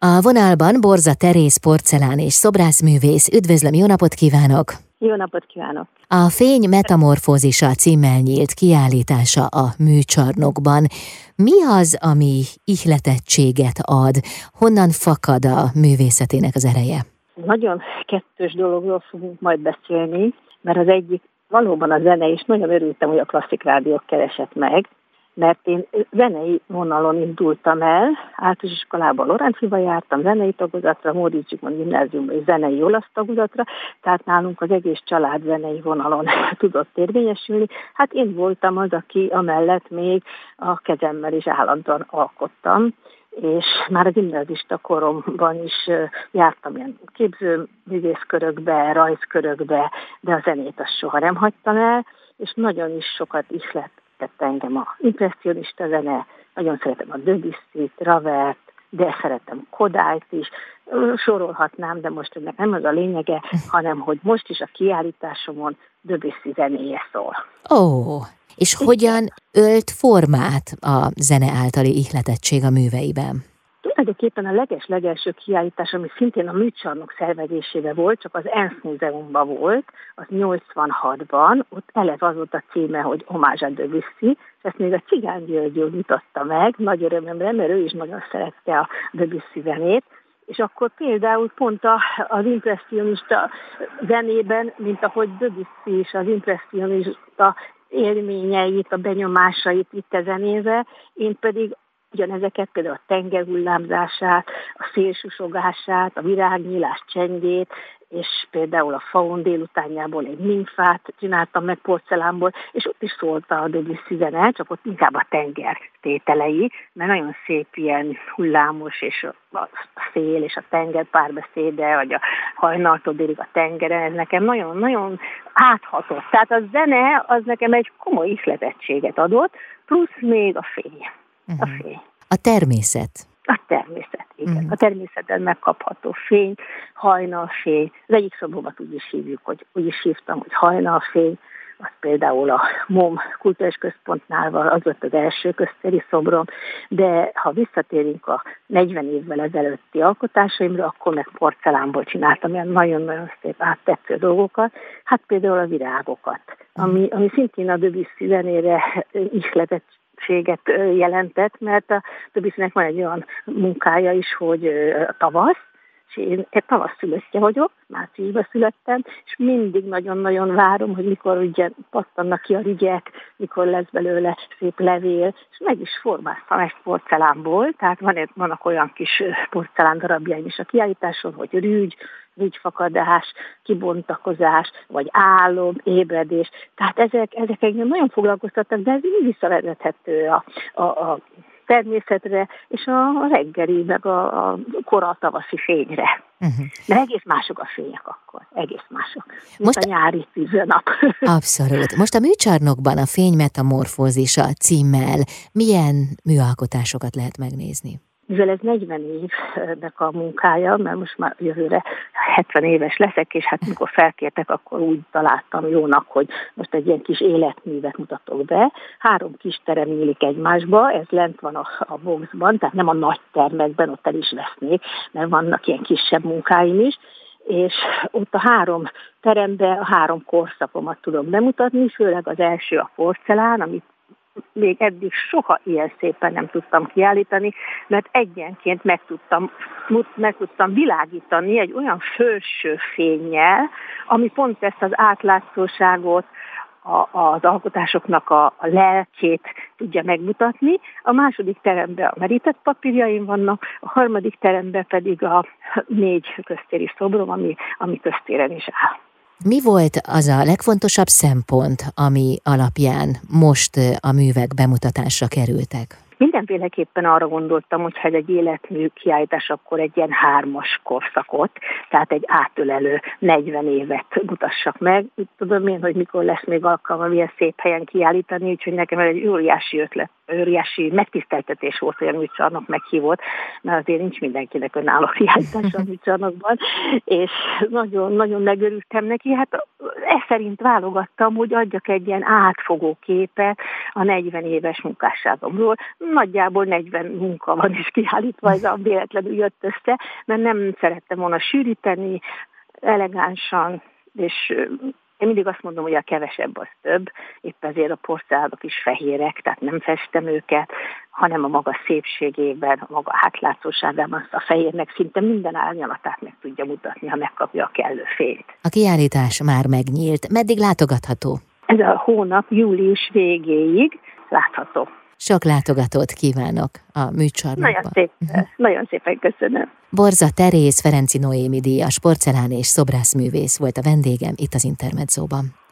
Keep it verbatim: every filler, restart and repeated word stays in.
A vonalban Borza Teréz porcelán és szobrászművész. Üdvözlöm, jó napot kívánok! Jó napot kívánok! A Fény metamorfózisa címmel nyílt kiállítása a műcsarnokban. Mi az, ami ihletettséget ad? Honnan fakad a művészetének az ereje? Nagyon kettős dologról fogunk majd beszélni, mert az egyik valóban a zene, és nagyon örültem, hogy a klasszik rádió keresett meg, mert én zenei vonalon indultam el, általános iskolában Lorántffyba jártam, zenei tagozatra, Móricz Zsigmond gimnáziumban és zenei olasz tagozatra, tehát nálunk az egész család zenei vonalon tudott érvényesülni. Hát én voltam az, aki amellett még a kezemmel is állandóan alkottam, és már a gimnazista koromban is jártam ilyen képzőművészkörökbe, rajzkörökbe, de a zenét azt soha nem hagytam el, és nagyon is sokat ihletett engem a impresszionista zene, nagyon szeretem a Debussyt, Ravelt, de szeretem Kodályt is, sorolhatnám, de most ennek nem az a lényege, hanem hogy most is a kiállításomon Debussy zenéje szól. Ó, oh, és Itt. hogyan ölt formát a zene általi ihletettség a műveiben? Tulajdonképpen a leges-legelső kiállítás, ami szintén a műcsarnok szervezésében volt, csak az ENSZ múzeumban volt, az nyolcvanhatban, ott eleve az volt a címe, hogy Homage à Debussy, és ezt még a Csigán György mutatta meg, nagy örömömre, mert ő is nagyon szerette a Debussy zenét, és akkor például pont az impresszionista zenében, mint ahogy Debussy is az impresszionista élményeit, a benyomásait itt a zenéve, én pedig ugyanezeket, például a tenger hullámzását, a szélsusogását, a virágnyílás csendjét, és például a faun délutánjából egy nimfát csináltam meg porcelánból, és ott is szólt a Debussy zene, csak ott inkább a tenger tételei, mert nagyon szép ilyen hullámos, és a szél és a tenger párbeszéde, vagy a hajnaltól délig a tengeren, ez nekem nagyon-nagyon áthatott. Tehát a zene az nekem egy komoly ihletettséget adott, plusz még a fény. A fény. A természet. A természet, igen. Mm. A természetben megkapható fény, hajnalfény. Az egyik szobromat úgy is hívjuk, hogy úgy is hívtam, hogy hajnalfény. Az például a Mom Kultálás központnál van, az volt az első köztéri szobrom, de ha visszatérünk a negyven évvel ezelőtti alkotásaimra, akkor meg porcelánból csináltam ilyen nagyon-nagyon szép áttetsző dolgokat, hát például a virágokat, ami, ami szintén a Debussy zenére ihletett jelentett, mert a Debussynek van egy olyan munkája is, hogy a tavasz, és én tavasz szülöttje vagyok, márciusban születtem, és mindig nagyon-nagyon várom, hogy mikor ugye pattannak ki a rigyek, mikor lesz belőle szép levél, és meg is formáztam ezt porcelánból, tehát van, vannak olyan kis porcelán darabjaim is a kiállításon, hogy rügy, rügyfakadás, kibontakozás, vagy álom, ébredés. Tehát ezek, ezek engem nagyon foglalkoztattak, de ez így visszavezethető a, a, a természetre, és a reggeli, meg a, a kora tavaszi fényre. Uh-huh. Mert egész mások a fények akkor, egész mások. Most a nyári tűzönap. Abszolút. Most a műcsarnokban a Fény metamorfózisa címmel milyen műalkotásokat lehet megnézni? Mivel ez negyven évnek a munkája, mert most már jövőre hetven éves leszek, és hát mikor felkértek, akkor úgy találtam jónak, hogy most egy ilyen kis életművet mutatok be. Három kis terem nyílik egymásba, ez lent van a, a boxban, tehát nem a nagy termekben, ott el is vesznék, mert vannak ilyen kisebb munkáim is, és ott a három teremben a három korszakomat tudom bemutatni, főleg az első a porcelán, amit még eddig soha ilyen szépen nem tudtam kiállítani, mert egyenként meg tudtam, meg tudtam világítani egy olyan felső fénnyel, ami pont ezt az átlátszóságot, a, az alkotásoknak a, a lelkét tudja megmutatni. A második teremben a merített papírjaim vannak, a harmadik teremben pedig a négy köztéri szobrom, ami, ami köztéren is áll. Mi volt az a legfontosabb szempont, ami alapján most a művek bemutatásra kerültek? Mindenféleképpen arra gondoltam, hogy ha egy életmű kiállítás, akkor egy ilyen hármas korszakot, tehát egy átölelő negyven évet mutassak meg. Úgy tudom én, hogy mikor lesz még alkalmam ilyen szép helyen kiállítani, úgyhogy nekem egy óriási ötlet, óriási megtiszteltetés volt, hogy a műcsarnok meghívott, mert azért nincs mindenkinek önálló kiállítása a műcsarnokban, és nagyon-nagyon megörültem neki. Hát e szerint válogattam, hogy adjak egy ilyen átfogó képet a negyven éves munkásságomról. Nagyjából negyven munka van is kiállítva, ez a véletlenül jött össze, mert nem szerettem volna sűríteni, elegánsan, és én mindig azt mondom, hogy a kevesebb az több, épp ezért a porcelánok is fehérek, tehát nem festem őket, hanem a maga szépségében, a maga átlátszóságában azt a fehérnek szinte minden árnyalatát meg tudja mutatni, ha megkapja a kellő fényt. A kiállítás már megnyílt. Meddig látogatható? Ez a hónap július végéig látható. Sok látogatót kívánok a műcsarnokban. Nagyon szépen, uh-huh. nagyon szépen köszönöm. Borza Teréz, Ferenczy Noémi díjas porcelán és szobrászművész volt a vendégem itt az Intermedzóban.